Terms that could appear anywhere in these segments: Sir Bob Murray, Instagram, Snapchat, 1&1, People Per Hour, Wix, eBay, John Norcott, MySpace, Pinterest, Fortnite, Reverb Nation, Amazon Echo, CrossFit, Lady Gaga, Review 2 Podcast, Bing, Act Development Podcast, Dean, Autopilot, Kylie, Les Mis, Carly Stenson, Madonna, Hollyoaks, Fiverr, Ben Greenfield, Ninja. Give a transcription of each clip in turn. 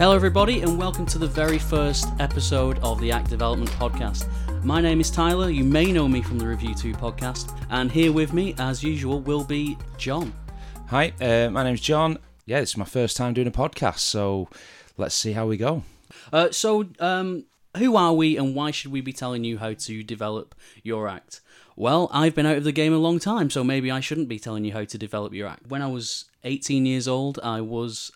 Hello everybody and welcome to the very first episode of the Act Development Podcast. My name is Tyler, you may know me from the Review 2 Podcast, and here with me, as usual, will be John. Hi, my name's John. Yeah, it's my first time doing a podcast, so let's see how we go. Who are we and why should we be telling you how to develop your act? Well, I've been out of the game a long time, so maybe I shouldn't be telling you how to develop your act. When I was 18 years old, I was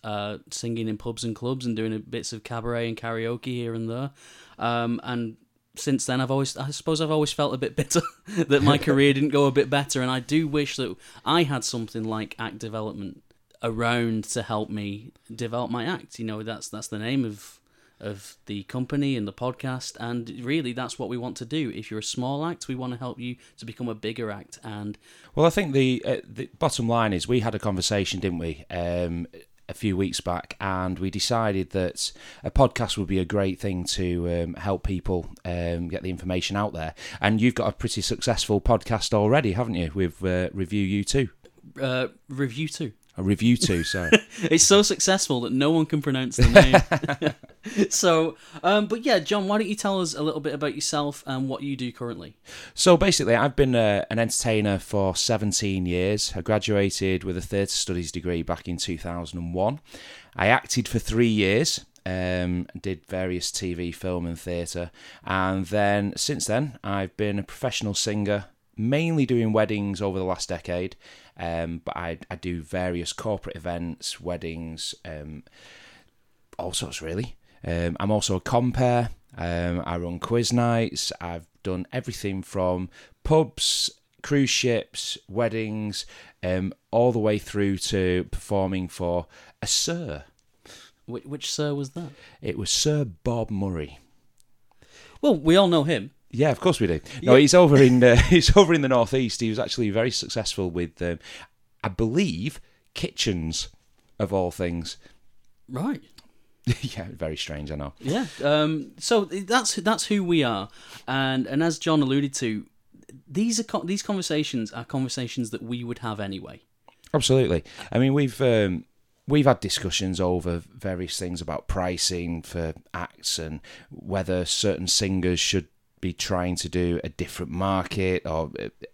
singing in pubs and clubs and doing bits of cabaret and karaoke here and there. And since then, I suppose I've always felt a bit bitter that my career didn't go a bit better. And I do wish that I had something like act development around to help me develop my act. You know, that's the name of the company and the podcast, and really that's what we want to do. If you're a small act, we want to help you to become a bigger act. And well, I think the bottom line is we had a conversation, didn't we, a few weeks back, and we decided that a podcast would be a great thing to help people get the information out there. And you've got a pretty successful podcast already, haven't you, with Review 2, sorry. It's so successful that no one can pronounce the name. So, but yeah, John, why don't you tell us a little bit about yourself and what you do currently? So basically, I've been an entertainer for 17 years. I graduated with a theatre studies degree back in 2001. I acted for 3 years, did various TV, film and theatre. And then, since then, I've been a professional singer, mainly doing weddings over the last decade, but I do various corporate events, weddings, all sorts really. I'm also a compere, I run quiz nights, I've done everything from pubs, cruise ships, weddings, all the way through to performing for a sir. Which sir was that? It was Sir Bob Murray. Well, we all know him. Yeah, of course we do. No, yeah. He's over in the northeast. He was actually very successful with, I believe, kitchens of all things. Right. Yeah, very strange, I know. Yeah. So that's who we are, and as John alluded to, these conversations are conversations that we would have anyway. Absolutely. I mean, We've had discussions over various things about pricing for acts and whether certain singers should be trying to do a different market or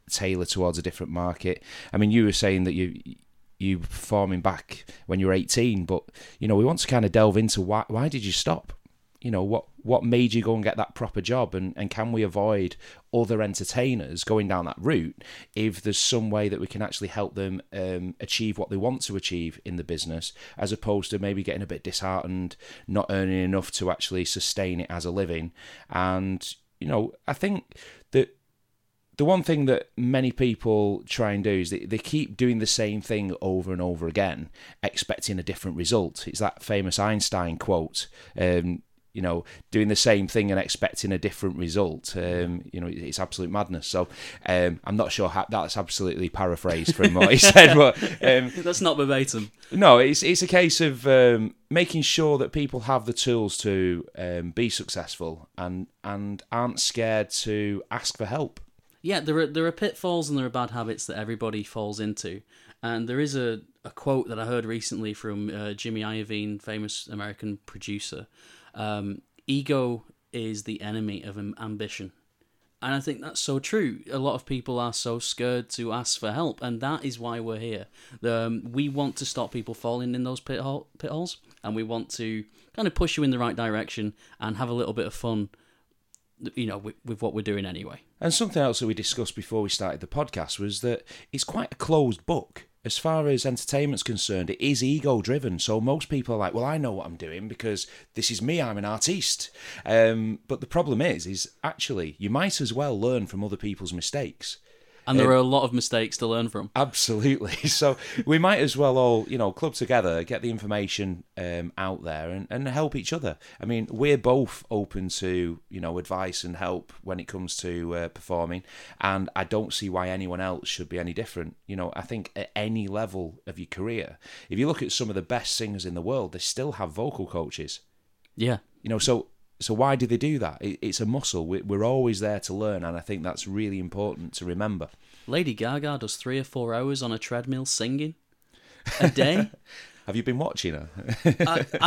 tailor towards a different market. I mean, you were saying that you were performing back when you were 18, but you know, we want to kind of delve into why did you stop? You know, what made you go and get that proper job, and can we avoid other entertainers going down that route if there's some way that we can actually help them achieve what they want to achieve in the business, as opposed to maybe getting a bit disheartened, not earning enough to actually sustain it as a living. And you know, I think that the one thing that many people try and do is they keep doing the same thing over and over again, expecting a different result. It's that famous Einstein quote, you know, doing the same thing and expecting a different result. You know, it's absolute madness. So I'm not sure how, that's absolutely paraphrased from what he said, but that's not verbatim. No, it's a case of making sure that people have the tools to be successful and aren't scared to ask for help. Yeah, there are pitfalls and there are bad habits that everybody falls into. And there is a quote that I heard recently from Jimmy Iovine, famous American producer. Ego is the enemy of ambition. And I think that's so true. A lot of people are so scared to ask for help, and that is why we're here. We want to stop people falling in those pit holes, and we want to kind of push you in the right direction and have a little bit of fun, you know, with what we're doing anyway. And something else that we discussed before we started the podcast was that it's quite a closed book. As far as entertainment's concerned, it is ego-driven. So most people are like, well, I know what I'm doing because this is me, I'm an artiste. But the problem is actually, you might as well learn from other people's mistakes. And there are a lot of mistakes to learn from. Absolutely. So we might as well all, you know, club together, get the information out there and help each other. I mean, we're both open to, you know, advice and help when it comes to performing. And I don't see why anyone else should be any different. You know, I think at any level of your career, if you look at some of the best singers in the world, they still have vocal coaches. Yeah. You know, so why do they do that? It's a muscle. We're always there to learn, and I think that's really important to remember. Lady Gaga does 3 or 4 hours on a treadmill singing a day. Have you been watching her?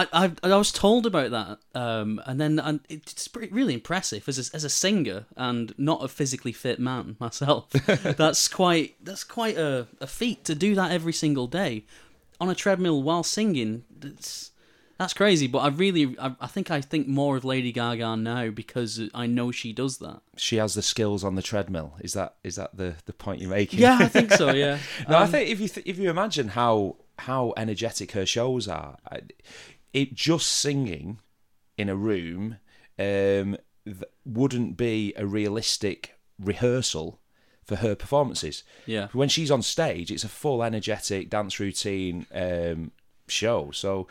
I was told about that, and then it's really impressive as a singer and not a physically fit man myself. that's quite a feat to do that every single day on a treadmill while singing. That's crazy, but I think more of Lady Gaga now because I know she does that. She has the skills on the treadmill. Is that the point you're making? Yeah, I think so. Yeah. No, I think if you imagine how energetic her shows are, it just singing in a room wouldn't be a realistic rehearsal for her performances. Yeah. When she's on stage, it's a full energetic dance routine show. So.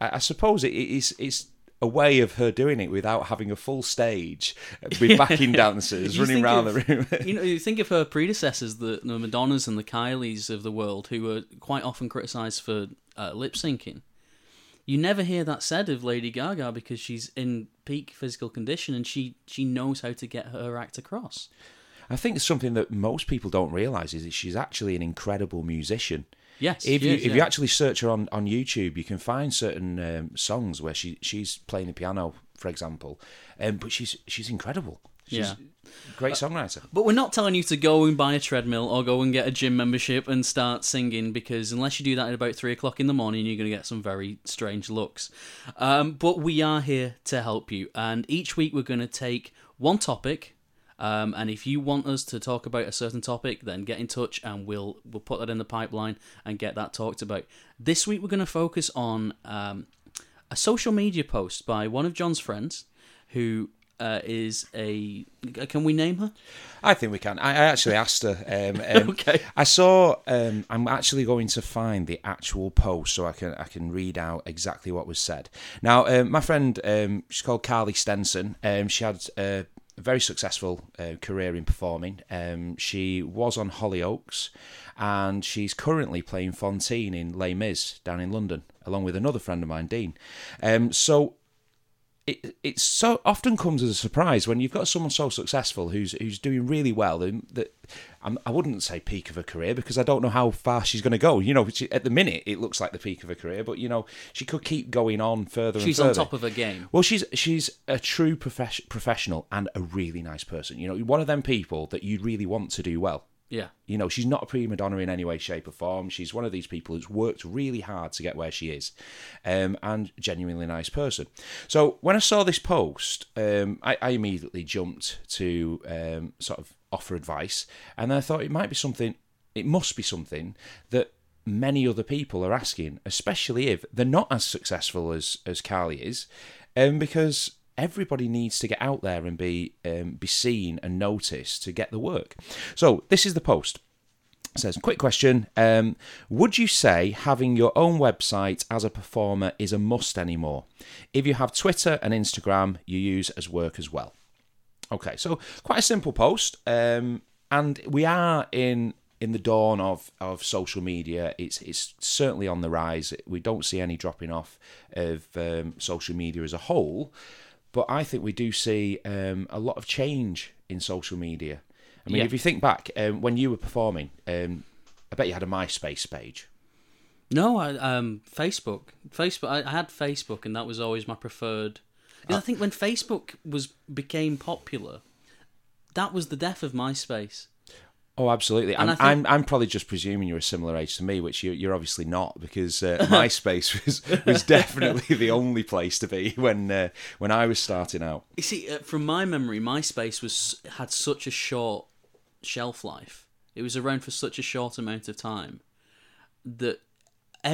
I suppose it's a way of her doing it without having a full stage with backing dancers running around the room. You think of her predecessors, the Madonnas and the Kylies of the world, who were quite often criticised for lip syncing. You never hear that said of Lady Gaga because she's in peak physical condition and she knows how to get her act across. I think something that most people don't realise is that she's actually an incredible musician. Yes. If you actually search her on YouTube, you can find certain songs where she's playing the piano, for example. But she's incredible. She's a great songwriter. But we're not telling you to go and buy a treadmill or go and get a gym membership and start singing, because unless you do that at about 3:00 in the morning, you're going to get some very strange looks. But we are here to help you. And each week we're going to take one topic. And if you want us to talk about a certain topic, then get in touch and we'll put that in the pipeline and get that talked about. This week we're going to focus on a social media post by one of John's friends who is a... Can we name her? I think we can. I actually asked her. Okay. I saw... I'm actually going to find the actual post so I can read out exactly what was said. Now, my friend, she's called Carly Stenson. She had... a very successful career in performing. She was on Hollyoaks, and she's currently playing Fontaine in Les Mis down in London, along with another friend of mine, Dean. So it so often comes as a surprise when you've got someone so successful who's doing really well. That I wouldn't say peak of her career because I don't know how far she's going to go. You know, at the minute it looks like the peak of her career, but you know she could keep going on further. She's on top of her game. Well, she's a true professional and a really nice person. You know, one of them people that you really want to do well. Yeah. You know, she's not a prima donna in any way, shape or form. She's one of these people who's worked really hard to get where she is, and genuinely nice person. So when I saw this post, I immediately jumped to sort of offer advice, and I thought it must be something that many other people are asking, especially if they're not as successful as Carly is, because... everybody needs to get out there and be seen and noticed to get the work. So this is the post. It says, quick question. Would you say having your own website as a performer is a must anymore? If you have Twitter and Instagram, you use as work as well. Okay, so quite a simple post. And we are in the dawn of social media. It's certainly on the rise. We don't see any dropping off of social media as a whole. But I think we do see a lot of change in social media. I mean, if you think back, when you were performing, I bet you had a MySpace page. No, Facebook. Facebook. I had Facebook, and that was always my preferred. I think when Facebook became popular, that was the death of MySpace. Oh, absolutely. And I'm probably just presuming you're a similar age to me, which you're obviously not, because MySpace was definitely the only place to be when I was starting out. You see, from my memory, MySpace had such a short shelf life. It was around for such a short amount of time that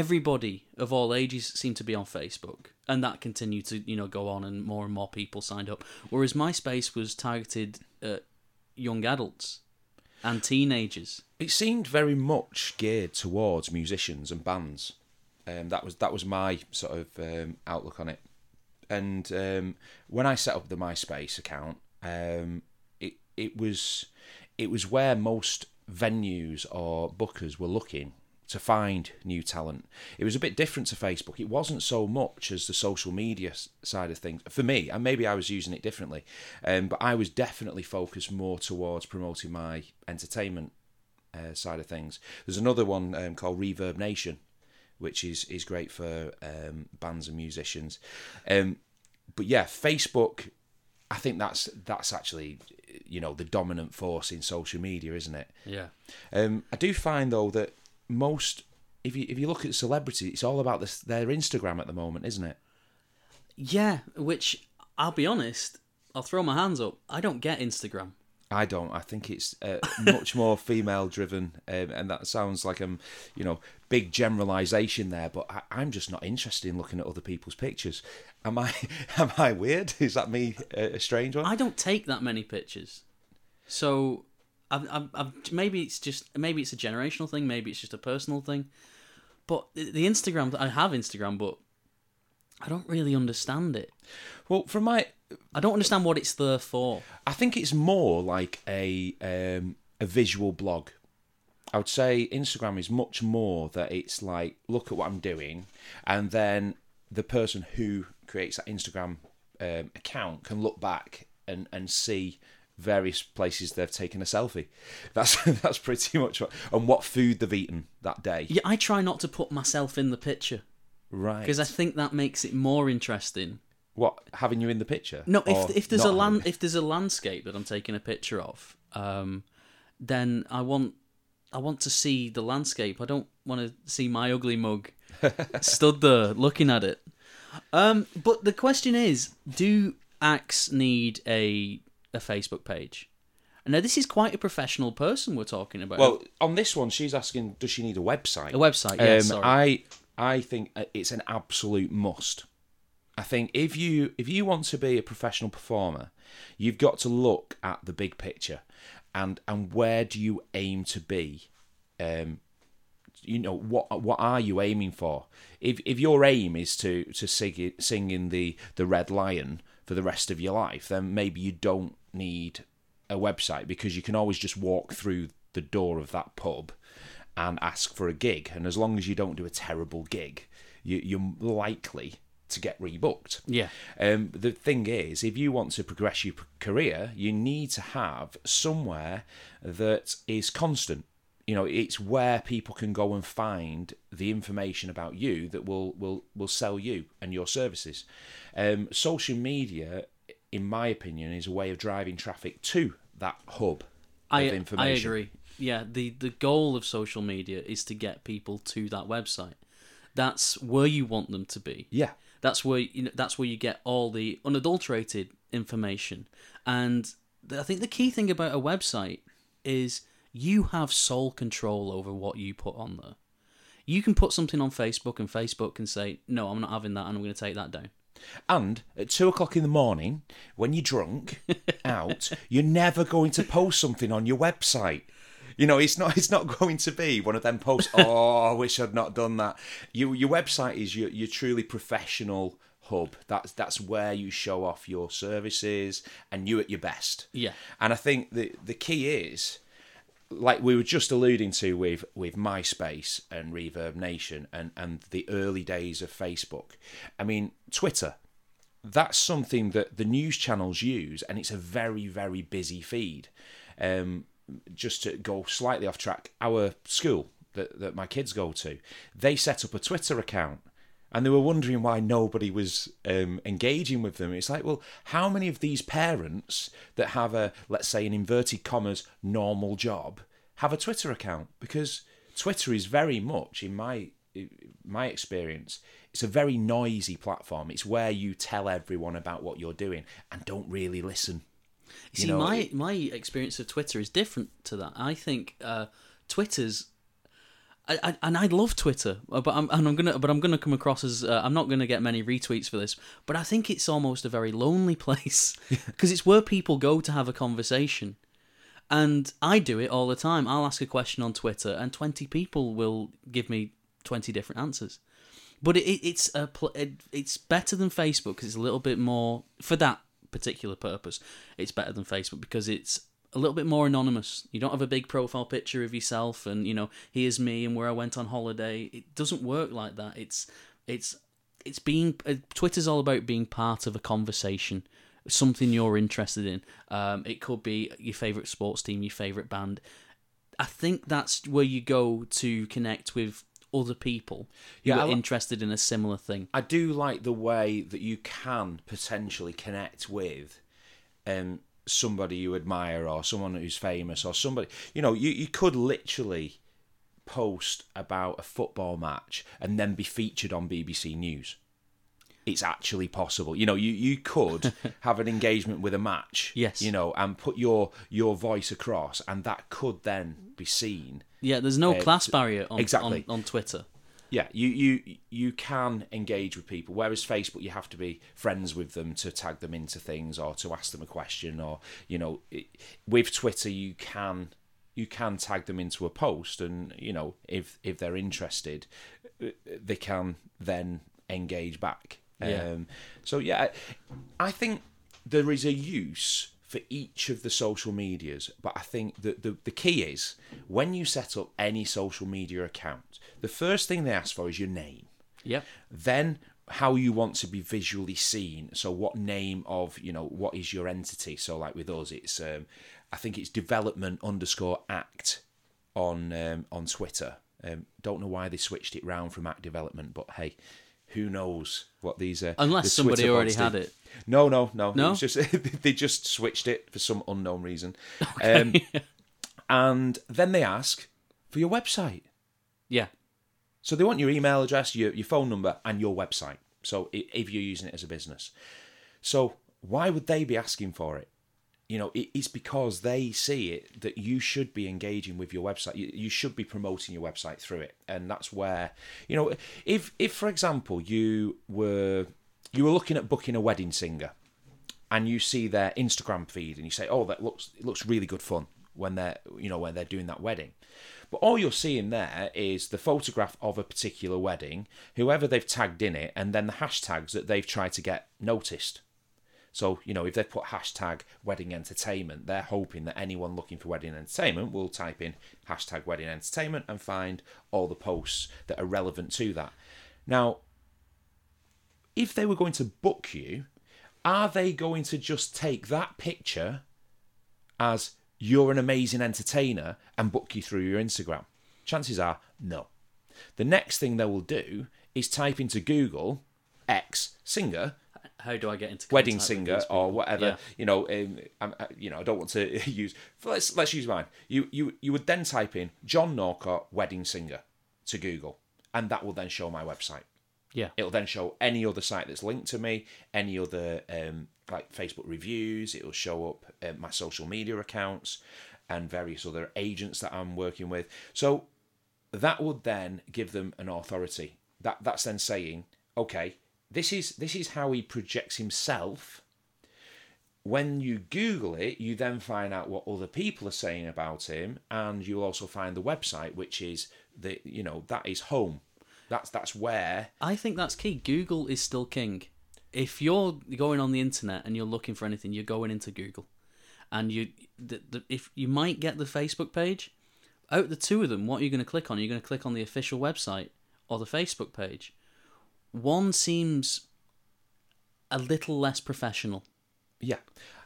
everybody of all ages seemed to be on Facebook, and that continued to go on, and more people signed up. Whereas MySpace was targeted at young adults. And teenagers. It seemed very much geared towards musicians and bands. That was my sort of outlook on it. And when I set up the MySpace account, it was where most venues or bookers were looking to find new talent. It was a bit different to Facebook. It wasn't so much as the social media side of things for me, and maybe I was using it differently, but I was definitely focused more towards promoting my entertainment side of things. There's another one called Reverb Nation, which is great for bands and musicians. But yeah, Facebook, I think that's actually, you know, the dominant force in social media, isn't it? Yeah. I do find though that most, if you look at celebrities, it's all about their Instagram at the moment, isn't it? Yeah, which I'll be honest, I'll throw my hands up. I don't get Instagram. I don't. I think it's much more female-driven, and that sounds like big generalisation there. But I'm just not interested in looking at other people's pictures. Am I weird? Is that me a strange one? I don't take that many pictures, so I've maybe it's a generational thing, maybe it's just a personal thing. But the Instagram, I have Instagram, but I don't really understand it. Well, I don't understand what it's there for. I think it's more like a visual blog. I would say Instagram is much more that it's like, look at what I'm doing, and then the person who creates that Instagram account can look back and see various places they've taken a selfie. That's pretty much what food they've eaten that day. Yeah, I try not to put myself in the picture. Right. Because I think that makes it more interesting. What, having you in the picture? No, if there's a landscape that I'm taking a picture of, then I want to see the landscape. I don't want to see my ugly mug stood there looking at it. But the question is, do acts need a Facebook page? Now, this is quite a professional person we're talking about. Well, on this one, she's asking, does she need a website? A website, yeah, sorry. I think it's an absolute must. I think if you want to be a professional performer, you've got to look at the big picture, and where do you aim to be? What are you aiming for? If your aim is to sing in the Red Lion for the rest of your life, then maybe you don't need a website, because you can always just walk through the door of that pub and ask for a gig, and as long as you don't do a terrible gig, you're likely to get rebooked. Yeah. The thing is, if you want to progress your career, you need to have somewhere that is constant. You know, it's where people can go and find the information about you that will sell you and your services. Social media, in my opinion, is a way of driving traffic to that hub of information. I agree. Yeah, the goal of social media is to get people to that website. That's where you want them to be. Yeah. That's where you get all the unadulterated information. And I think the key thing about a website is you have sole control over what you put on there. You can put something on Facebook, and Facebook can say, no, I'm not having that, and I'm going to take that down. And at 2:00 in the morning, when you're drunk out, you're never going to post something on your website. You know, it's not going to be one of them posts, oh, I wish I'd not done that. Your website is your truly professional hub. That's where you show off your services and you at your best. Yeah. And I think the key is, like we were just alluding to with MySpace and Reverb Nation and the early days of Facebook. I mean, Twitter, that's something that the news channels use, and it's a very, very busy feed. Just to go slightly off track, our school that my kids go to, they set up a Twitter account, and they were wondering why nobody was engaging with them. It's like, well, how many of these parents that have a, let's say, an inverted commas, normal job, have a Twitter account? Because Twitter is very much, in my experience, it's a very noisy platform. It's where you tell everyone about what you're doing and don't really listen. You see, my experience of Twitter is different to that. I think Twitter's, and I love Twitter, but I'm gonna come across as I'm not gonna get many retweets for this. But I think it's almost a very lonely place, because it's where people go to have a conversation, and I do it all the time. I'll ask a question on Twitter, and 20 people will give me 20 different answers. But it's better than Facebook, because it's a little bit more for that particular purpose. It's better than Facebook because it's a little bit more anonymous. You don't have a big profile picture of yourself and, you know, here's me and where I went on holiday. It doesn't work like that. It's being Twitter's all about being part of a conversation, something you're interested in. It could be your favorite sports team, your favorite band. I think that's where you go to connect with other people who are interested in a similar thing. I do like the way that you can potentially connect with somebody you admire or someone who's famous or somebody. You know, you could literally post about a football match and then be featured on BBC News. It's actually possible. You know, you could have an engagement with a match, yes, you know, and put your voice across, and that could then be seen. Yeah, there's no class barrier on Twitter. Yeah, you can engage with people, whereas Facebook, you have to be friends with them to tag them into things or to ask them a question, or, you know, with Twitter, you can tag them into a post, and, you know, if they're interested, they can then engage back. Yeah. So yeah, I think there is a use for each of the social medias, but I think that the key is, when you set up any social media account, the first thing they ask for is your name. Yeah. Then how you want to be visually seen. So what name of, you know, what is your entity? So like with us, it's I think it's development_act on Twitter. Don't know why they switched it round from Act Development, but hey. Who knows what these are? Unless somebody already had it. No. It was just, they just switched it for some unknown reason. Okay. And then they ask for your website. Yeah. So they want your email address, your phone number, and your website. So if you're using it as a business. So why would they be asking for it? You know, it's because they see it that you should be engaging with your website. You should be promoting your website through it, and that's where, you know, if for example you were looking at booking a wedding singer, and you see their Instagram feed, and you say, oh, it looks really good fun when they're doing that wedding, but all you're seeing there is the photograph of a particular wedding, whoever they've tagged in it, and then the hashtags that they've tried to get noticed. So, you know, if they've put hashtag wedding entertainment, they're hoping that anyone looking for wedding entertainment will type in hashtag wedding entertainment and find all the posts that are relevant to that. Now, if they were going to book you, are they going to just take that picture as you're an amazing entertainer and book you through your Instagram? Chances are, no. The next thing they will do is type into Google X singer. How do I get into wedding singer or whatever? Yeah. You know, I don't want to use. Let's use mine. You would then type in John Norcott wedding singer to Google, and that will then show my website. Yeah, it'll then show any other site that's linked to me, any other like Facebook reviews. It'll show up my social media accounts and various other agents that I'm working with. So that would then give them an authority. That's then saying, okay. This is how he projects himself. When you Google it, you then find out what other people are saying about him, and you'll also find the website, which is the, you know, that is home. That's where. I think that's key. Google is still king. If you're going on the internet and you're looking for anything, you're going into Google, and if you might get the Facebook page. Out of the two of them, what are you going to click on? Are you going to click on the official website or the Facebook page? One seems a little less professional. Yeah.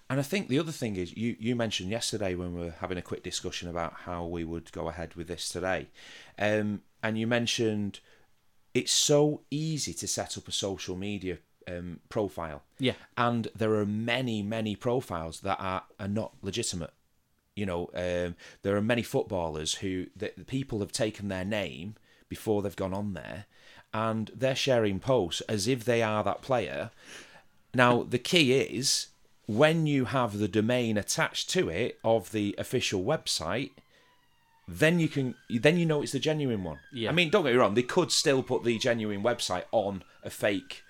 And I think the other thing is, you mentioned yesterday when we were having a quick discussion about how we would go ahead with this today. And you mentioned it's so easy to set up a social media profile. Yeah. And there are many, many profiles that are not legitimate. You know, there are many footballers who the people have taken their name before they've gone on there. And they're sharing posts as if they are that player. Now, the key is, when you have the domain attached to it of the official website, then you know it's the genuine one. Yeah. I mean, don't get me wrong, they could still put the genuine website on a fake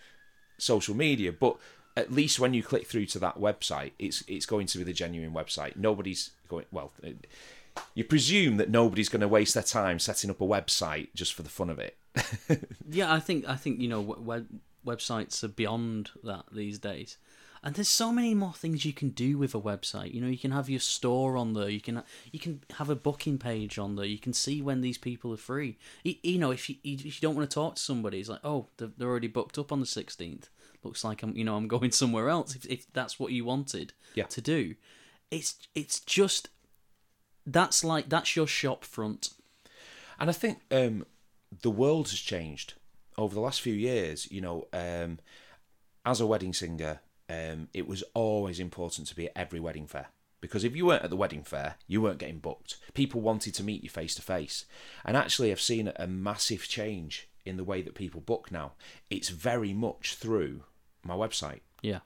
social media, but at least when you click through to that website, it's going to be the genuine website. Nobody's going... Well, you presume that nobody's going to waste their time setting up a website just for the fun of it. Yeah, I think you know, websites are beyond that these days, and there's so many more things you can do with a website. You know, you can have your store on there. You can have a booking page on there. You can see when these people are free. You know, if you don't want to talk to somebody, it's like, oh, they're already booked up on the 16th. Looks like I'm going somewhere else. If that's what you wanted to do, it's just that's your shop front. And I think the world has changed over the last few years. You know, as a wedding singer, it was always important to be at every wedding fair. Because if you weren't at the wedding fair, you weren't getting booked. People wanted to meet you face to face. And actually, I've seen a massive change in the way that people book now. It's very much through my website. Yeah.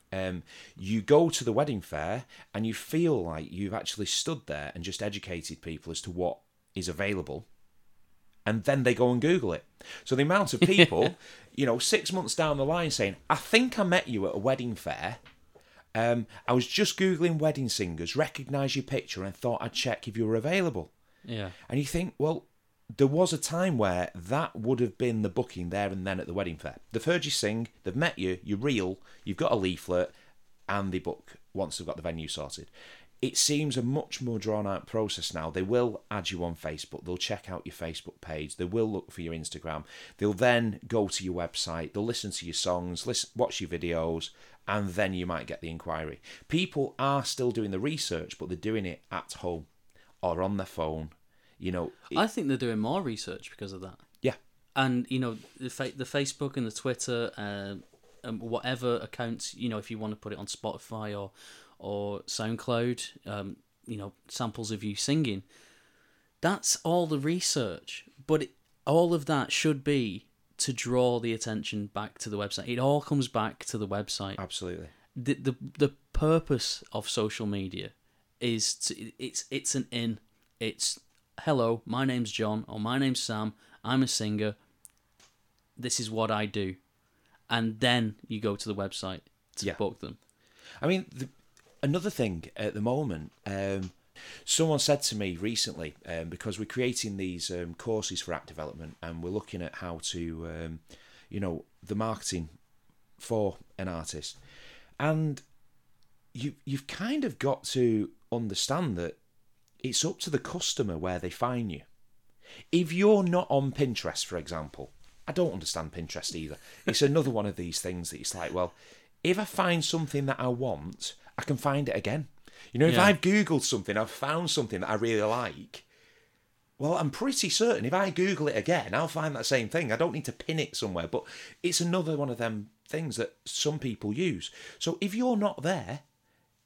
You go to the wedding fair and you feel like you've actually stood there and just educated people as to what is available. And then they go and Google it. So the amount of people, you know, 6 months down the line saying, I think I met you at a wedding fair. I was just Googling wedding singers, recognised your picture and thought I'd check if you were available. Yeah. And you think, well, there was a time where that would have been the booking there and then at the wedding fair. They've heard you sing, they've met you, you're real, you've got a leaflet, and they book once they've got the venue sorted. It seems a much more drawn-out process now. They will add you on Facebook. They'll check out your Facebook page. They will look for your Instagram. They'll then go to your website. They'll listen to your songs, watch your videos, and then you might get the inquiry. People are still doing the research, but they're doing it at home or on their phone. You know, I think they're doing more research because of that. Yeah. And, you know, the Facebook and the Twitter, whatever accounts, you know, if you want to put it on Spotify or SoundCloud, you know, samples of you singing. That's all the research, but all of that should be to draw the attention back to the website. It all comes back to the website. Absolutely. The purpose of social media is it's an in. It's hello, my name's John or my name's Sam. I'm a singer. This is what I do, and then you go to the website to book them. I mean. Another thing at the moment, someone said to me recently, because we're creating these courses for app development and we're looking at how to, you know, the marketing for an artist. And you've kind of got to understand that it's up to the customer where they find you. If you're not on Pinterest, for example, I don't understand Pinterest either. It's another one of these things that it's like, well, if I find something that I want, I can find it again. You know, if I've Googled something, I've found something that I really like, well, I'm pretty certain if I Google it again, I'll find that same thing. I don't need to pin it somewhere, but it's another one of them things that some people use. So if you're not there,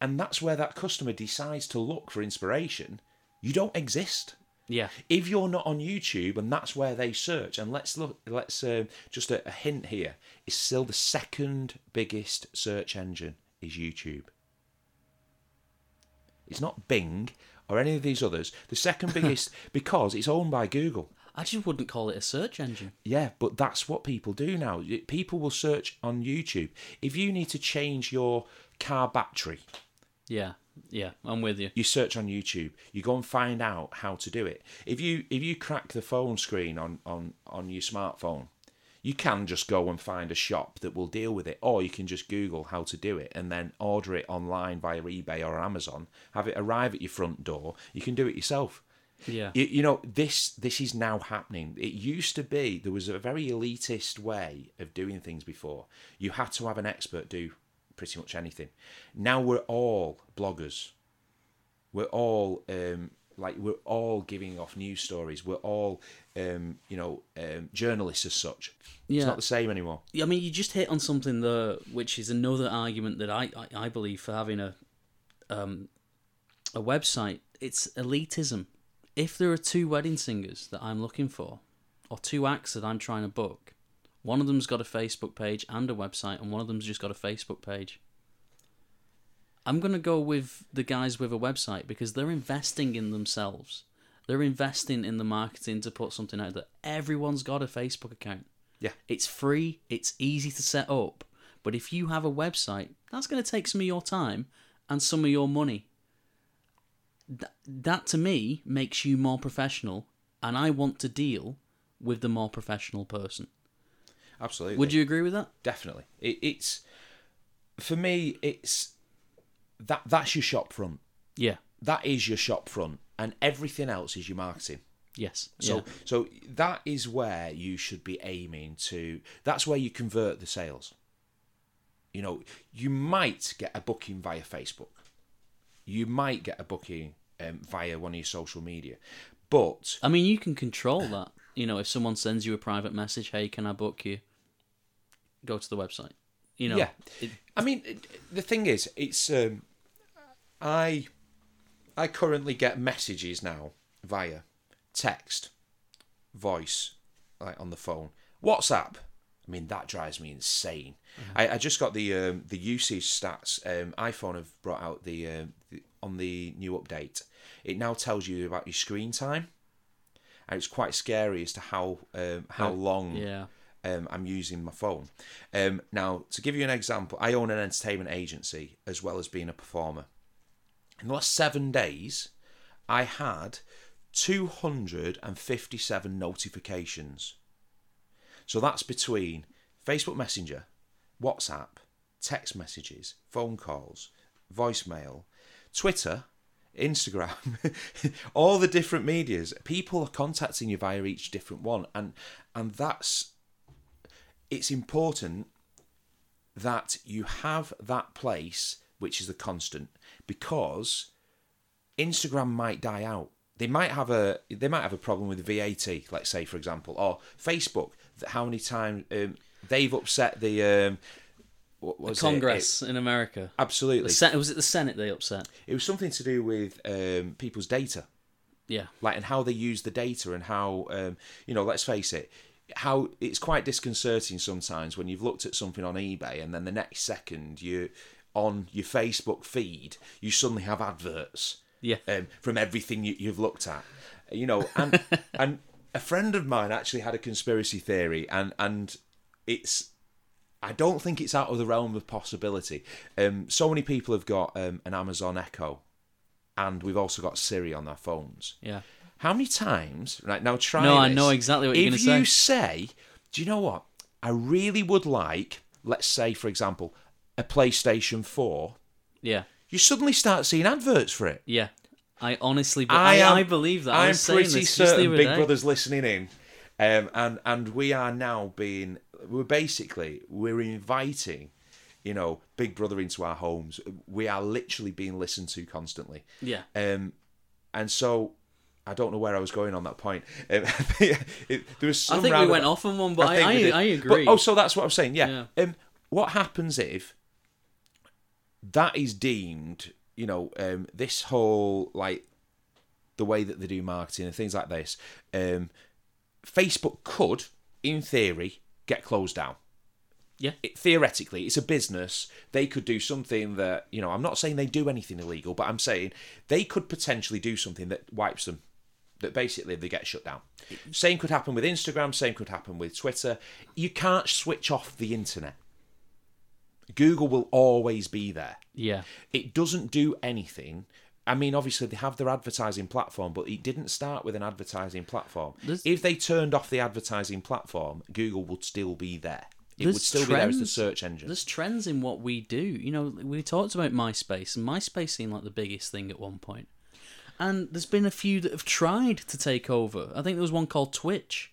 and that's where that customer decides to look for inspiration, you don't exist. Yeah. If you're not on YouTube and that's where they search, and just a hint here, it's still the second biggest search engine is YouTube. It's not Bing or any of these others. The second biggest, because it's owned by Google. I just wouldn't call it a search engine. Yeah, but that's what people do now. People will search on YouTube. If you need to change your car battery. Yeah, I'm with you. You search on YouTube. You go and find out how to do it. If you crack the phone screen on your smartphone, you can just go and find a shop that will deal with it, or you can just Google how to do it and then order it online via eBay or Amazon, have it arrive at your front door. You can do it yourself. Yeah. You know, this is now happening. It used to be there was a very elitist way of doing things before. You had to have an expert do pretty much anything. Now we're all bloggers. We're all... we're all giving off news stories. We're all, journalists as such. Yeah. It's not the same anymore. I mean, you just hit on something there, which is another argument that I believe for having a website. It's elitism. If there are two wedding singers that I'm looking for, or two acts that I'm trying to book, one of them's got a Facebook page and a website, and one of them's just got a Facebook page. I'm going to go with the guys with a website because they're investing in themselves. They're investing in the marketing to put something out there. Everyone's got a Facebook account. Yeah. It's free. It's easy to set up. But if you have a website, that's going to take some of your time and some of your money. That to me, makes you more professional, and I want to deal with the more professional person. Absolutely. Would you agree with that? Definitely. It's for me, it's... That's your shop front. Yeah. That is your shop front, and everything else is your marketing. Yes. So that is where you should be aiming to. That's where you convert the sales. You know, you might get a booking via Facebook. You might get a booking via one of your social media. But... I mean, you can control that. you know, if someone sends you a private message, hey, can I book you? Go to the website. You know. Yeah. I mean, the thing is, it's I currently get messages now via text, voice, like on the phone, WhatsApp. I mean, that drives me insane. Mm-hmm. I just got the usage stats. iPhone have brought out the on the new update. It now tells you about your screen time, and it's quite scary as to how long I'm using my phone. Now, to give you an example, I own an entertainment agency as well as being a performer. In the last 7 days, I had 257 notifications. So that's between Facebook Messenger, WhatsApp, text messages, phone calls, voicemail, Twitter, Instagram, all the different medias. People are contacting you via each different one, and that's, it's important that you have that place which is the constant, because Instagram might die out. They might have a problem with VAT, let's say, for example, or Facebook. How many times they've upset the Congress in America? Absolutely. Was it the Senate they upset? It was something to do with people's data. Yeah. Like, and how they use the data, and how, you know, let's face it, how it's quite disconcerting sometimes when you've looked at something on eBay and then the next second you on your Facebook feed, you suddenly have adverts. Yeah. From everything you've looked at. You know, and a friend of mine actually had a conspiracy theory, and it's, I don't think it's out of the realm of possibility. So many people have got an Amazon Echo, and we've also got Siri on their phones. Yeah. How many times, right now try No, this. I know exactly what you're going to say. If you say, do you know what? I really would like, let's say, for example, a PlayStation 4. Yeah. You suddenly start seeing adverts for it. Yeah. I honestly, I believe that. I'm pretty certain Big Brother's listening in, and we are now being, we're inviting, you know, Big Brother into our homes. We are literally being listened to constantly. Yeah. And so, I don't know where I was going on that point. There was some. I think we went off on one, but I agree. But, so that's what I'm saying. Yeah. What happens if that is deemed? You know, this whole, like, the way that they do marketing and things like this, Facebook could, in theory, get closed down. Yeah. Theoretically, it's a business. They could do something that, you know, I'm not saying they do anything illegal, but I'm saying they could potentially do something that wipes them, that basically they get shut down. Same could happen with Instagram. Same could happen with Twitter. You can't switch off the internet. Google will always be there. Yeah. It doesn't do anything. I mean, obviously, they have their advertising platform, but it didn't start with an advertising platform. If they turned off the advertising platform, Google would still be there. It would still be there as the search engine. There's trends in what we do. You know, we talked about MySpace, and MySpace seemed like the biggest thing at one point. And there's been a few that have tried to take over. I think there was one called Twitch.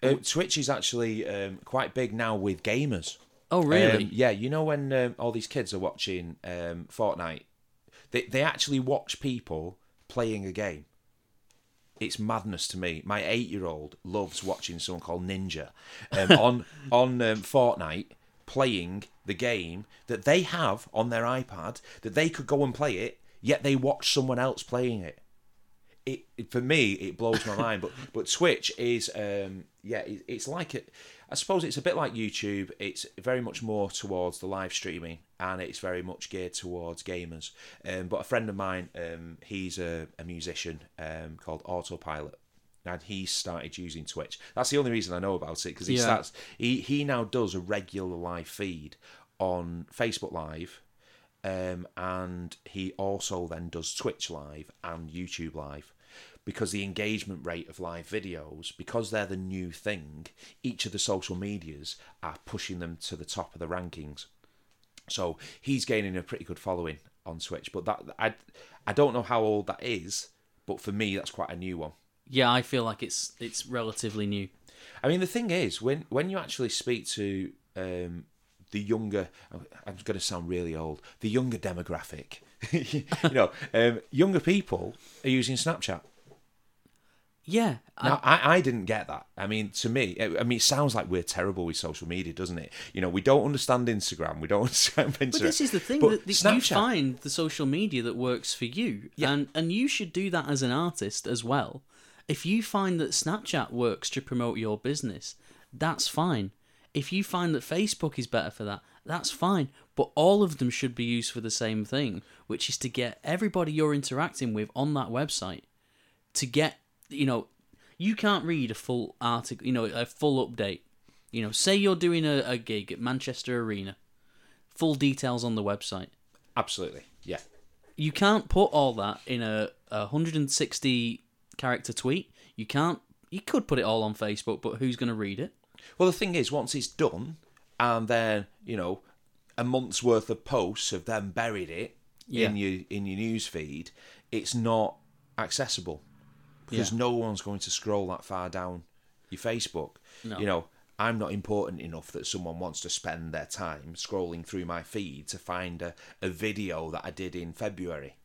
Twitch is actually quite big now with gamers. Oh, really? Yeah, you know when all these kids are watching Fortnite, they actually watch people playing a game. It's madness to me. My 8-year-old loves watching someone called Ninja on Fortnite playing the game that they have on their iPad, that they could go and play it, yet they watch someone else playing it. For me, it blows my mind. But Twitch is, it's like it. I suppose it's a bit like YouTube. It's very much more towards the live streaming, and it's very much geared towards gamers. But a friend of mine, he's a musician called Autopilot, and he started using Twitch. That's the only reason I know about it, because he now does a regular live feed on Facebook Live, and he also then does Twitch Live and YouTube Live. Because the engagement rate of live videos, because they're the new thing, each of the social medias are pushing them to the top of the rankings. So he's gaining a pretty good following on Twitch. But that I don't know how old that is, but for me, that's quite a new one. Yeah, I feel like it's relatively new. I mean, the thing is, when you actually speak to the younger, I'm going to sound really old, the younger demographic, younger people are using Snapchat. Yeah. Now, I didn't get that. I mean, to me, it sounds like we're terrible with social media, doesn't it? You know, we don't understand Instagram. We don't understand Pinterest. But this is the thing, that you find the social media that works for you. Yeah. And you should do that as an artist as well. If you find that Snapchat works to promote your business, that's fine. If you find that Facebook is better for that, that's fine. But all of them should be used for the same thing, which is to get everybody you're interacting with on that website to get... You know, you can't read a full article, you know, a full update. You know, say you're doing a gig at Manchester Arena, full details on the website. Absolutely, yeah. You can't put all that in a 160-character tweet. You can't, you could put it all on Facebook, but who's going to read it? Well, the thing is, once it's done, and then, you know, a month's worth of posts have then buried it in your news feed, it's not accessible. Because no one's going to scroll that far down your Facebook. No. You know, I'm not important enough that someone wants to spend their time scrolling through my feed to find a video that I did in February.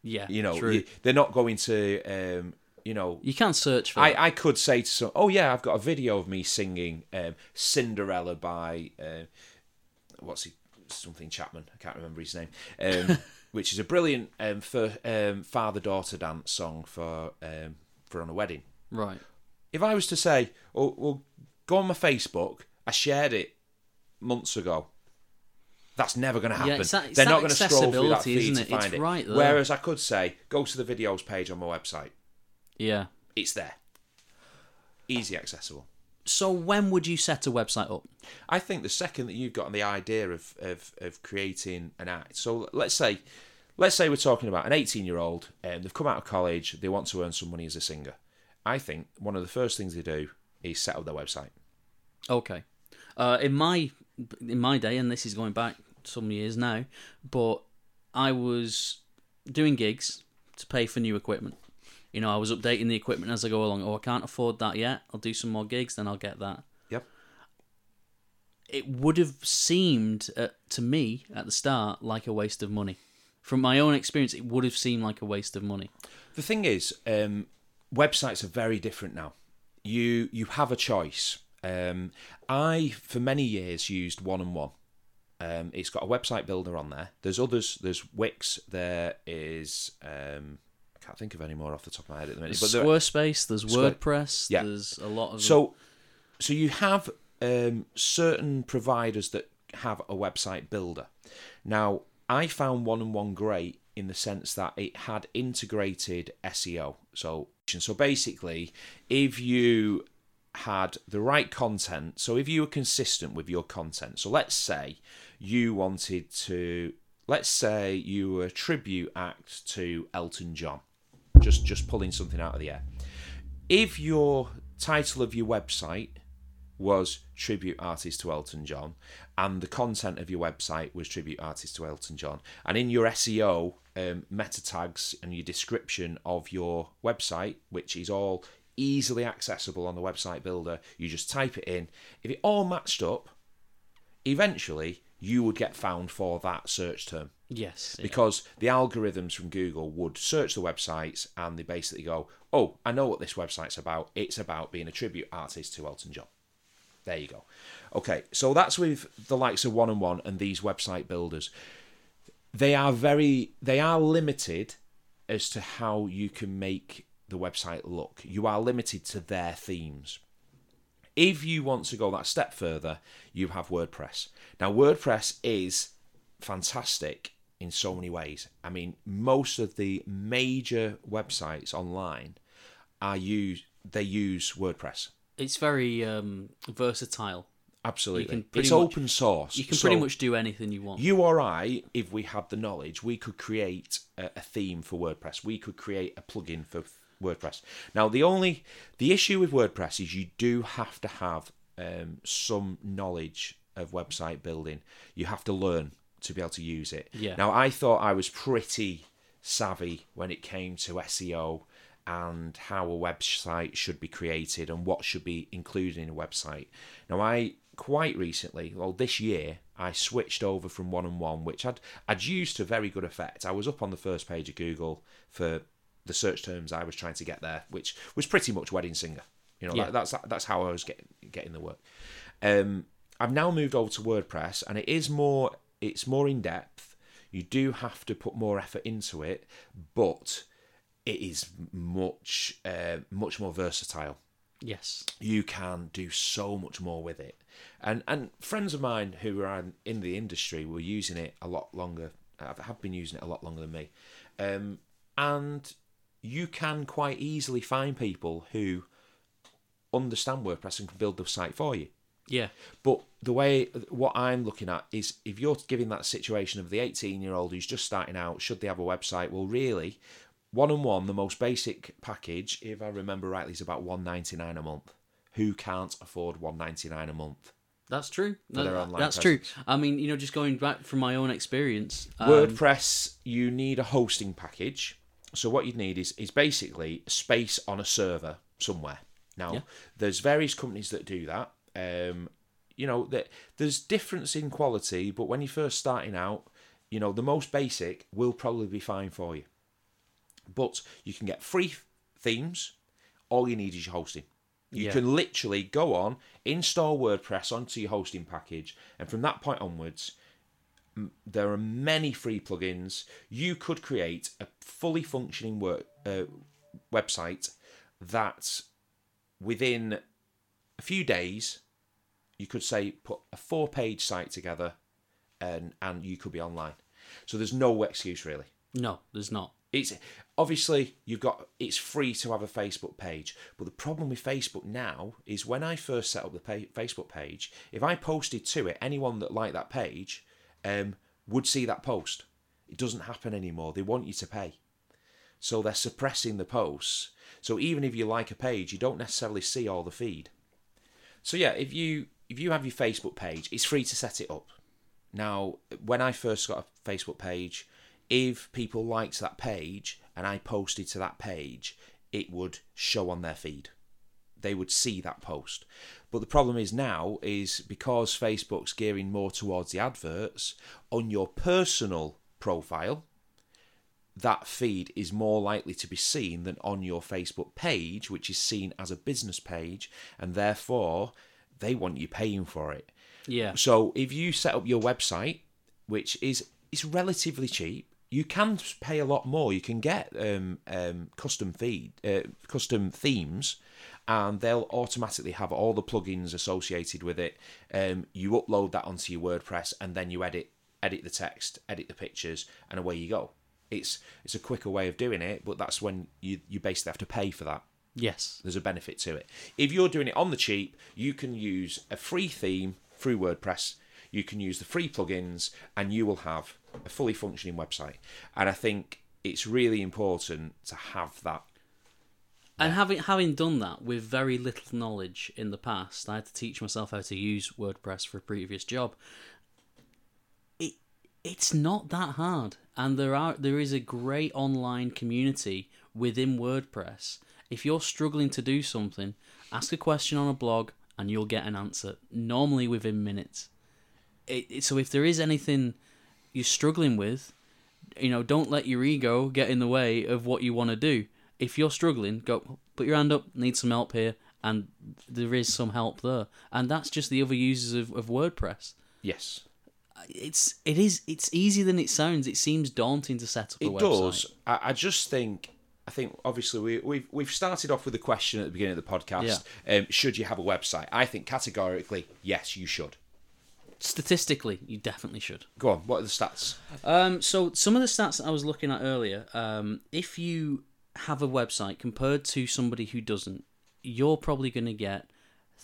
Yeah, you know, true. They're not going to, you know... You can't search for it. I could say to someone, oh yeah, I've got a video of me singing Cinderella by, something Chapman, I can't remember his name. Which is a brilliant father-daughter dance song for on a wedding. Right. If I was to say, oh, well, go on my Facebook, I shared it months ago. That's never going to happen. Yeah, they're not going to scroll through that feed to find it. Right, whereas I could say, go to the videos page on my website. Yeah. It's there. Easy accessible. So when would you set a website up? I think the second that you've got the idea of creating an act. So let's say we're talking about an 18-year-old, and they've come out of college, they want to earn some money as a singer. I think one of the first things they do is set up their website. Okay. In my day, and this is going back some years now, but I was doing gigs to pay for new equipment. You know, I was updating the equipment as I go along. Oh, I can't afford that yet. I'll do some more gigs, then I'll get that. Yep. It would have seemed to me at the start like a waste of money. From my own experience, it would have seemed like a waste of money. The thing is, websites are very different now. You have a choice. I, for many years, used 1&1. It's got a website builder on there. There's others. There's Wix. There is... can't think of any more off the top of my head at the minute. There's Squarespace, there's WordPress, yeah. There's a lot of... So you have certain providers that have a website builder. Now, I found 1&1 great in the sense that it had integrated SEO. So basically, if you had the right content, so if you were consistent with your content, so let's say you wanted to... Let's say you were a tribute act to Elton John, just pulling something out of the air. If your title of your website was Tribute Artist to Elton John, and the content of your website was Tribute Artist to Elton John, and in your SEO meta tags and your description of your website, which is all easily accessible on the website builder, you just type it in. If it all matched up, eventually... you would get found for that search term. Yes. Yeah. Because the algorithms from Google would search the websites and they basically go, oh, I know what this website's about. It's about being a tribute artist to Elton John. There you go. Okay, so that's with the likes of 1&1 and these website builders. They are limited as to how you can make the website look. You are limited to their themes. If you want to go that step further, you have WordPress. Now, WordPress is fantastic in so many ways. I mean, most of the major websites online use WordPress. It's very versatile. Absolutely. It's open source. You can pretty much do anything you want. You or I, if we had the knowledge, we could create a theme for WordPress. We could create a plugin for WordPress. Now, the issue with WordPress is you do have to have some knowledge of website building. You have to learn to be able to use it. Yeah. Now, I thought I was pretty savvy when it came to SEO and how a website should be created and what should be included in a website. Now, I quite recently, well, this year, I switched over from 1&1, which I'd used to very good effect. I was up on the first page of Google for the search terms I was trying to get there, which was pretty much wedding singer. You know, that's how I was getting the work. I've now moved over to WordPress, and it's more in depth. You do have to put more effort into it, but it is much more versatile. Yes, you can do so much more with it. And friends of mine who were in the industry were using it a lot longer. Have been using it a lot longer than me. And you can quite easily find people who understand WordPress and can build the site for you. Yeah. But what I'm looking at is, if you're giving that situation of the 18-year-old who's just starting out, should they have a website? Well, really, 1&1, the most basic package, if I remember rightly, is about $1.99 a month. Who can't afford $1.99 a month? That's true. That's true. I mean, you know, just going back from my own experience, WordPress, you need a hosting package. So what you'd need is basically space on a server somewhere. Now, there's various companies that do that. You know, there's difference in quality, but when you're first starting out, you know, the most basic will probably be fine for you. But you can get free themes. All you need is your hosting. You can literally go on, install WordPress onto your hosting package, and from that point onwards, there are many free plugins. You could create a fully functioning website that within a few days, you could say put a 4-page site together and you could be online. So there's no excuse, really. No, there's not. It's obviously it's free to have a Facebook page, but the problem with Facebook now is when I first set up the Facebook page, if I posted to it, anyone that liked that page would see that post. It doesn't happen anymore. They want you to pay, so they're suppressing the posts. So even if you like a page, you don't necessarily see all the feed. So yeah, if you have your Facebook page, it's free to set it up. Now, when I first got a Facebook page, if people liked that page and I posted to that page, it would show on their feed. They would see that post. But the problem is now is because Facebook's gearing more towards the adverts, on your personal profile, that feed is more likely to be seen than on your Facebook page, which is seen as a business page, and therefore they want you paying for it. Yeah. So if you set up your website, which is relatively cheap, you can pay a lot more. You can get custom themes, and they'll automatically have all the plugins associated with it. You upload that onto your WordPress, and then you edit the text, edit the pictures, and away you go. It's a quicker way of doing it, but that's when you basically have to pay for that. Yes. There's a benefit to it. If you're doing it on the cheap, you can use a free theme through WordPress. You can use the free plugins, and you will have a fully functioning website. And I think it's really important to have that. And having done that with very little knowledge in the past, I had to teach myself how to use WordPress for a previous job. It's not that hard, and there is a great online community within WordPress. If you're struggling to do something, ask a question on a blog, and you'll get an answer, normally within minutes. So if there is anything you're struggling with, you know, don't let your ego get in the way of what you want to do. If you're struggling, go put your hand up, need some help here, and there is some help there. And that's just the other users of WordPress. Yes. It's easier than it sounds. It seems daunting to set up a website. It does. I just think... obviously we've started off with the question at the beginning of the podcast, should you have a website? I think categorically, yes, you should. Statistically, you definitely should. Go on, what are the stats? So some of the stats that I was looking at earlier, if you have a website compared to somebody who doesn't, you're probably going to get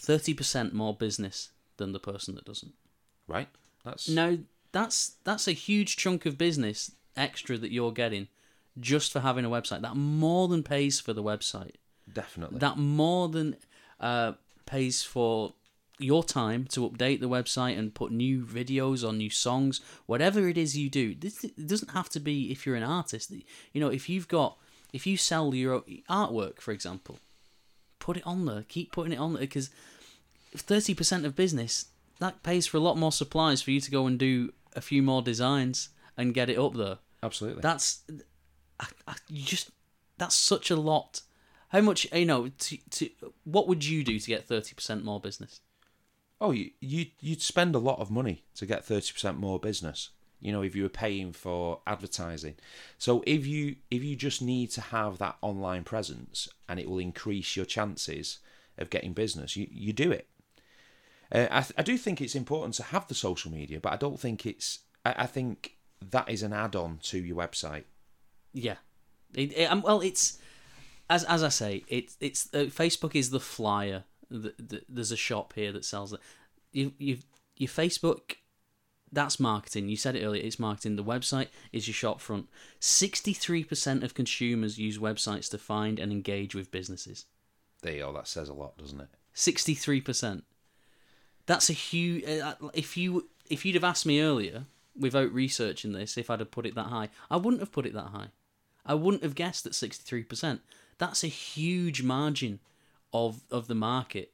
30% more business than the person that doesn't. Right. That's a huge chunk of business extra that you're getting just for having a website. That more than pays for the website. Definitely. That more than pays for your time to update the website and put new videos or new songs, whatever it is you do. It doesn't have to be if you're an artist. You know, if you sell your artwork, for example, put it on there. Keep putting it on there, because 30% of business, that pays for a lot more supplies for you to go and do a few more designs and get it up there. Absolutely. That's... I, you just That's such a lot. How much, you know, what would you do to get 30% more business? Oh, you'd spend a lot of money to get 30% more business, you know, if you were paying for advertising. So if you just need to have that online presence and it will increase your chances of getting business, you do it. I do think it's important to have the social media, but I don't think it's... I think that is an add-on to your website. Yeah. Well, it's... As I say, it's Facebook is the flyer. There's a shop here that sells it. Your Facebook, that's marketing. You said it earlier, it's marketing. The website is your shop front. 63% of consumers use websites to find and engage with businesses. There you go, that says a lot, doesn't it? 63%. That's a huge... If you'd have asked me earlier, without researching this, if I'd have put it that high, I wouldn't have put it that high. I wouldn't have guessed at 63%. That's a huge margin of the market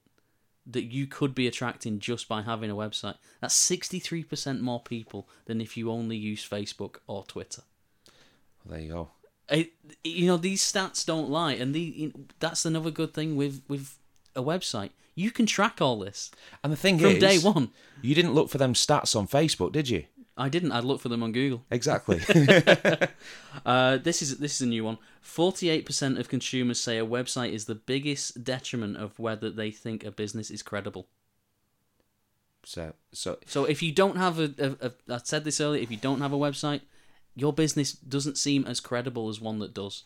that you could be attracting just by having a website. That's 63% more people than if you only use Facebook or Twitter. Well, there you go. You know, these stats don't lie, and that's another good thing with a website. You can track all this. And the thing is, from day one, you didn't look for them stats on Facebook, did you? I didn't. I'd look for them on Google. Exactly. This is a new one. 48% of consumers say a website is the biggest detriment of whether they think a business is credible. So if you don't have I said this earlier. If you don't have a website, your business doesn't seem as credible as one that does.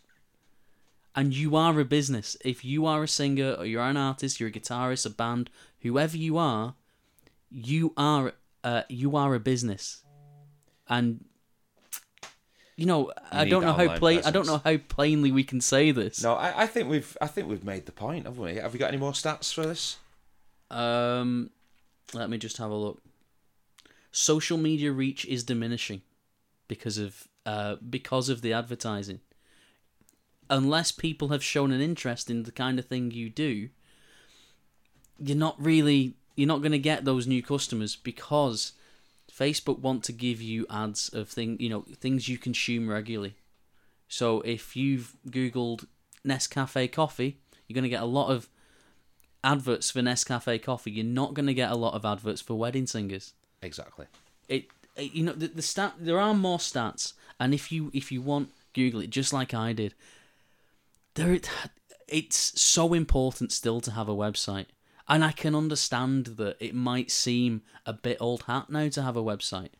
And you are a business. If you are a singer or you're an artist, you're a guitarist, a band, whoever you are a business. And you know, I don't know how plainly we can say this. No, I think we've made the point, haven't we? Have we got any more stats for this? Let me just have a look. Social media reach is diminishing because of the advertising. Unless people have shown an interest in the kind of thing you do, you're not going to get those new customers, because Facebook want to give you ads of things you consume regularly. So if you've Googled Nescafe coffee, you're going to get a lot of adverts for Nescafe coffee. You're not going to get a lot of adverts for wedding singers. Exactly. The stat. There are more stats, and if you want, Google it, just like I did. It's so important still to have a website. And I can understand that it might seem a bit old hat now to have a website.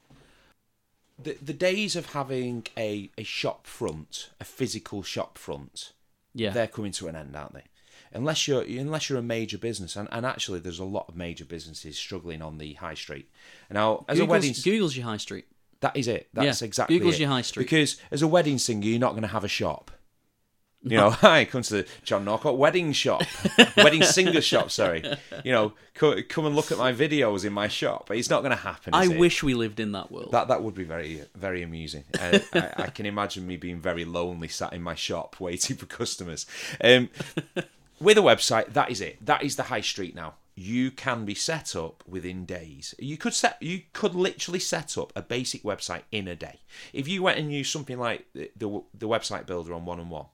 The days of having a shop front, a physical shop front, they're coming to an end, aren't they? Unless you're a major business, and actually there's a lot of major businesses struggling on the high street. Now, as a wedding, Google's your high street. That is it. That's exactly it. Google's your high street. Because as a wedding singer, you're not going to have a shop. You know, hi, come to the John Norcott wedding shop, wedding singer shop, sorry. You know, come and look at my videos in my shop. It's not going to happen, is it? I wish we lived in that world. That would be very, very amusing. I can imagine me being very lonely sat in my shop waiting for customers. With a website, that is it. That is the high street now. You can be set up within days. You could literally set up a basic website in a day. If you went and used something like the website builder on 1&1,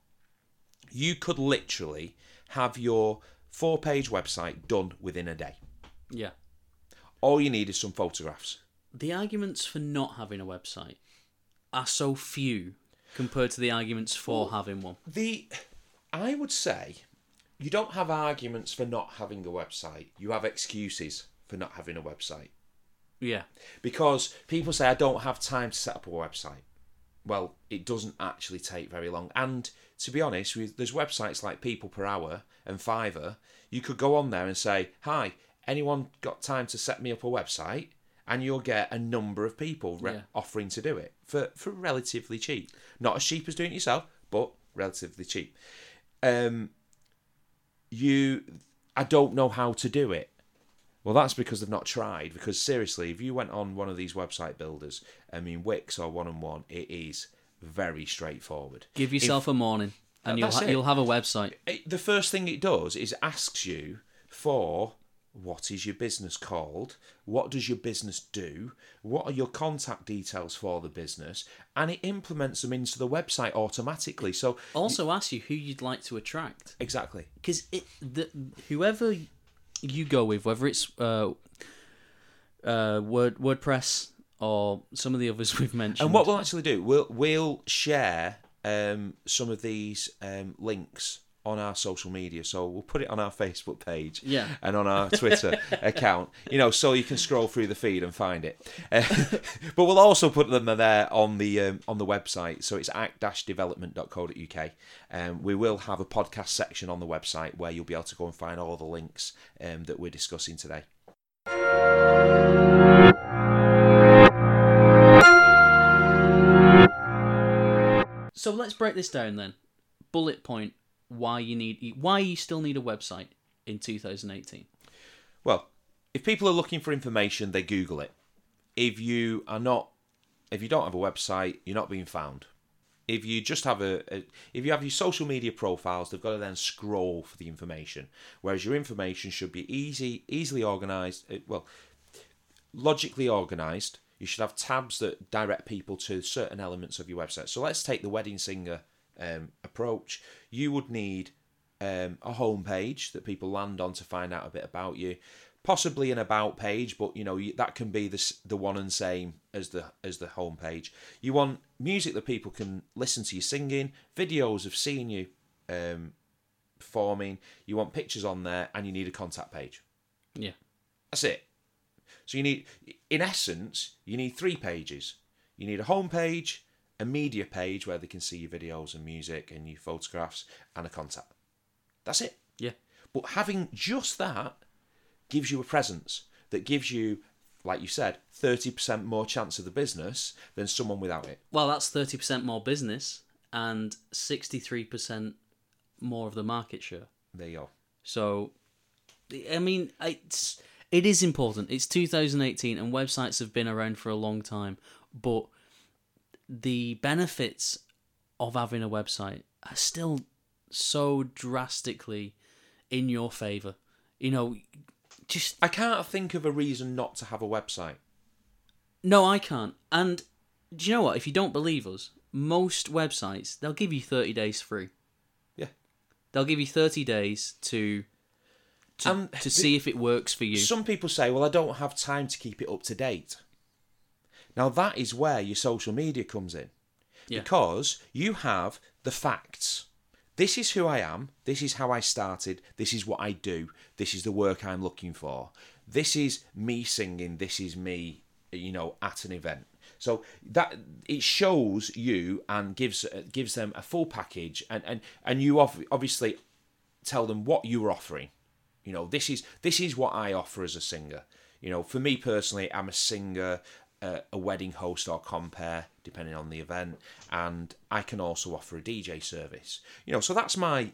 you could literally have your 4-page website done within a day. Yeah. All you need is some photographs. The arguments for not having a website are so few compared to the arguments for having one. I would say you don't have arguments for not having a website. You have excuses for not having a website. Yeah. Because people say, I don't have time to set up a website. Well, it doesn't actually take very long. And to be honest, there's websites like People Per Hour and Fiverr. You could go on there and say, hi, anyone got time to set me up a website? And you'll get a number of people offering to do it for relatively cheap. Not as cheap as doing it yourself, but relatively cheap. I don't know how to do it. Well, that's because they've not tried. Because seriously, if you went on one of these website builders, I mean Wix or 1&1, it is very straightforward. Give yourself a morning, and you'll have a website. The first thing it does is asks you for What is your business called? What does your business do? What are your contact details for the business? And it implements them into the website automatically. So also asks you who you'd like to attract. Exactly. Because whoever you go with, whether it's WordPress or some of the others we've mentioned. And what we'll actually do, we'll share some of these links on our social media, so we'll put it on our Facebook page and on our Twitter account, so you can scroll through the feed and find it. But we'll also put them there on the website, so it's act-development.co.uk. We will have a podcast section on the website where you'll be able to go and find all the links that we're discussing today. So let's break this down then. Bullet point. Why you still need a website in 2018? Well, if people are looking for information, they Google it. If you don't have a website, you're not being found. If you just have if you have your social media profiles, they've got to then scroll for the information. Whereas your information should be easily organised. Well, logically organised. You should have tabs that direct people to certain elements of your website. So let's take the wedding singer approach. You would need a home page that people land on to find out a bit about you, possibly an about page, but that can be the one and same as the home page. You want music that people can listen to you singing, videos of seeing you performing. You want pictures on there, and you need a contact page. Yeah, that's it. So you need, in essence, you need three pages. You need a home page, a media page where they can see your videos and music and your photographs, and a contact. That's it. Yeah. But having just that gives you a presence that gives you, like you said, 30% more chance of the business than someone without it. Well, that's 30% more business and 63% more of the market share. There you go. So, I mean, it is important. It's 2018 and websites have been around for a long time, but the benefits of having a website are still so drastically in your favour. I can't think of a reason not to have a website. No, I can't. And do you know what? If you don't believe us, most websites, they'll give you 30 days free. Yeah. They'll give you 30 days to see if it works for you. Some people say, well, I don't have time to keep it up to date. Now, that is where your social media comes in. Yeah. Because you have the facts. This is who I am. This is how I started. This is what I do. This is the work I'm looking for. This is me singing. This is me, at an event. So that it shows you and gives them a full package. And you obviously tell them what you're offering. This is what I offer as a singer. For me personally, I'm a singer, a wedding host or compere, depending on the event, and I can also offer a DJ service. So that's my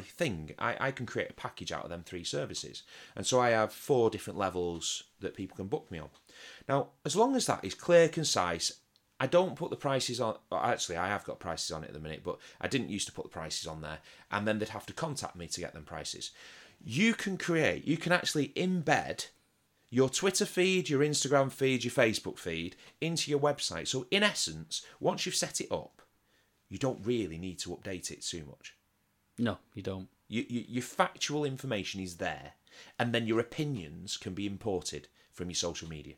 thing. I can create a package out of them three services, and so I have four different levels that people can book me on. Now, as long as that is clear, concise, I don't put the prices on. Well, actually, I have got prices on it at the minute, but I didn't used to put the prices on there, and then they'd have to contact me to get them prices. You can actually embed your Twitter feed, your Instagram feed, your Facebook feed into your website. So in essence, once you've set it up, you don't really need to update it too much. No, you don't. Your factual information is there, and then your opinions can be imported from your social media.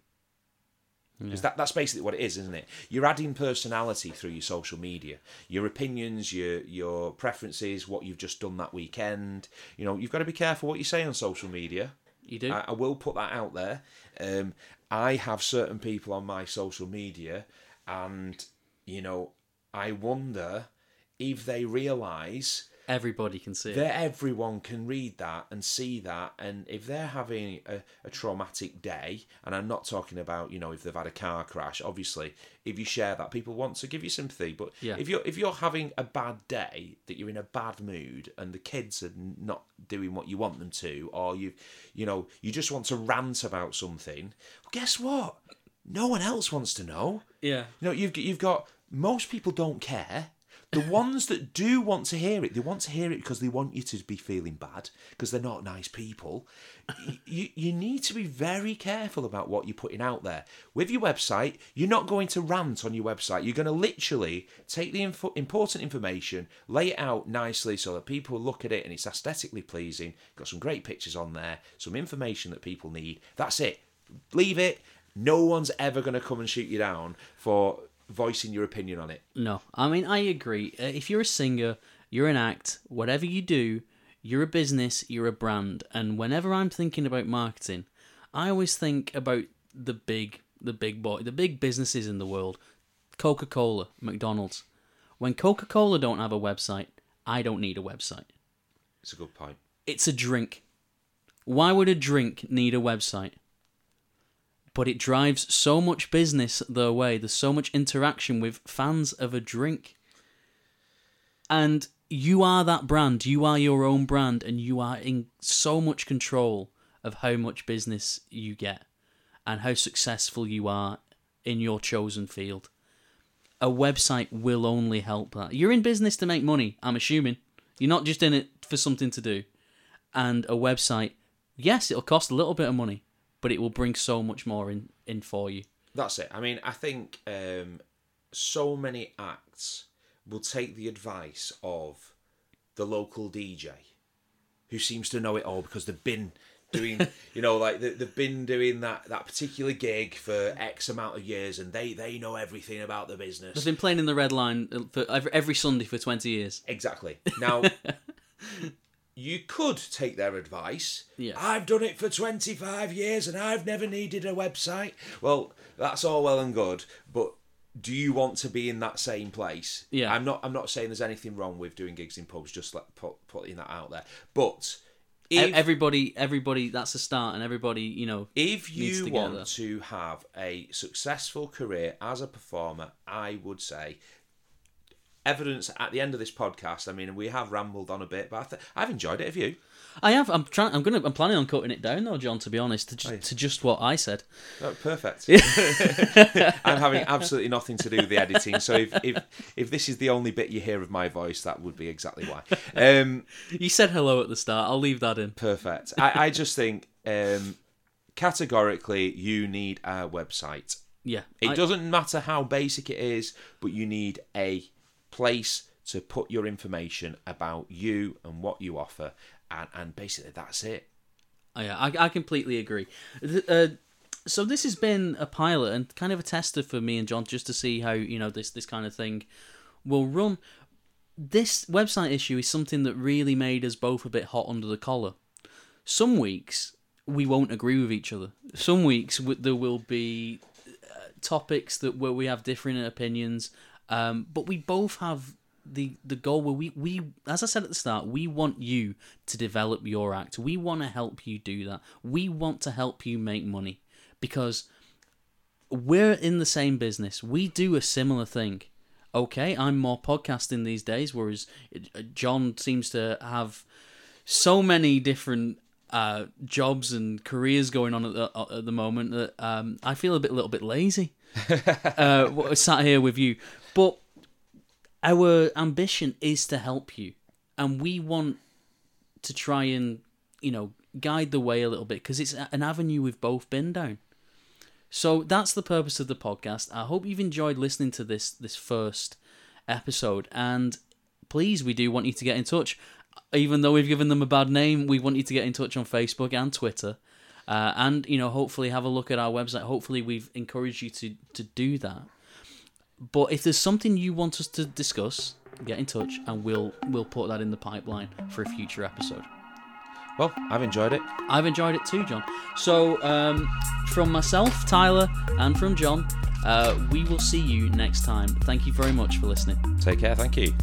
Yeah. That's basically what it is, isn't it? You're adding personality through your social media, your opinions, your preferences, what you've just done that weekend. You've got to be careful what you say on social media. You do. I will put that out there. I have certain people on my social media, and I wonder if they realise everybody can see that it. Everyone can read that and see that, and if they're having a traumatic day, and I'm not talking about if they've had a car crash. Obviously, if you share that, people want to give you sympathy. But if you're having a bad day, that you're in a bad mood, and the kids are not doing what you want them to, or you just want to rant about something, well, guess what? No one else wants to know. Yeah. You've got most people don't care. The ones that do want to hear it, they want to hear it because they want you to be feeling bad because they're not nice people. You need to be very careful about what you're putting out there. With your website, you're not going to rant on your website. You're going to literally take the important information, lay it out nicely so that people look at it and it's aesthetically pleasing. Got some great pictures on there, some information that people need. That's it. Leave it. No one's ever going to come and shoot you down for voicing your opinion on it. No, I mean, I agree. If you're a singer, you're an act, whatever you do, you're a business, you're a brand. And whenever I'm thinking about marketing, I always think about the big businesses in the world. Coca-Cola, McDonald's. When Coca-Cola don't have a website, I don't need a website. It's a good point. It's a drink. Why would a drink need a website? But it drives so much business their way. There's so much interaction with fans of a drink. And you are that brand. You are your own brand. And you are in so much control of how much business you get and how successful you are in your chosen field. A website will only help that. You're in business to make money, I'm assuming. You're not just in it for something to do. And a website, yes, it'll cost a little bit of money, but it will bring so much more in for you. That's it. I mean, I think so many acts will take the advice of the local DJ who seems to know it all because they've been doing, they've been doing that particular gig for X amount of years and they know everything about the business. They've been playing in the Red Line for every Sunday for 20 years. Exactly. Now... You could take their advice. Yeah. I've done it for 25 years and I've never needed a website. Well, that's all well and good, but do you want to be in that same place? Yeah. I'm not saying there's anything wrong with doing gigs in pubs, just like putting that out there. But if, everybody, that's a start, and everybody, if you want to have a successful career as a performer, I would say evidence at the end of this podcast. I mean, we have rambled on a bit, but I've enjoyed it. Have you? I have. I'm planning on cutting it down, though, John. To be honest, to just what I said. Oh, perfect. I'm having absolutely nothing to do with the editing. So if this is the only bit you hear of my voice, that would be exactly why. You said hello at the start. I'll leave that in. Perfect. I just think categorically, you need a website. Yeah. It doesn't matter how basic it is, but you need a place to put your information about you and what you offer, and basically that's it. Yeah, I completely agree. So this has been a pilot and kind of a tester for me and John, just to see how this kind of thing will run. This website issue is something that really made us both a bit hot under the collar. Some weeks we won't agree with each other. Some weeks there will be topics where we have different opinions. But we both have the goal where we, as I said at the start, we want you to develop your act. We want to help you do that. We want to help you make money because we're in the same business. We do a similar thing. Okay, I'm more podcasting these days, whereas John seems to have so many different jobs and careers going on at the moment that I feel a little bit lazy sat here with you. But our ambition is to help you, and we want to try and, guide the way a little bit because it's an avenue we've both been down. So that's the purpose of the podcast. I hope you've enjoyed listening to this first episode, and please, we do want you to get in touch. Even though we've given them a bad name, we want you to get in touch on Facebook and Twitter. And, hopefully have a look at our website. Hopefully we've encouraged you to do that. But if there's something you want us to discuss, get in touch and we'll put that in the pipeline for a future episode. Well, I've enjoyed it. I've enjoyed it too, John. So from myself, Tyler, and from John, we will see you next time. Thank you very much for listening. Take care. Thank you.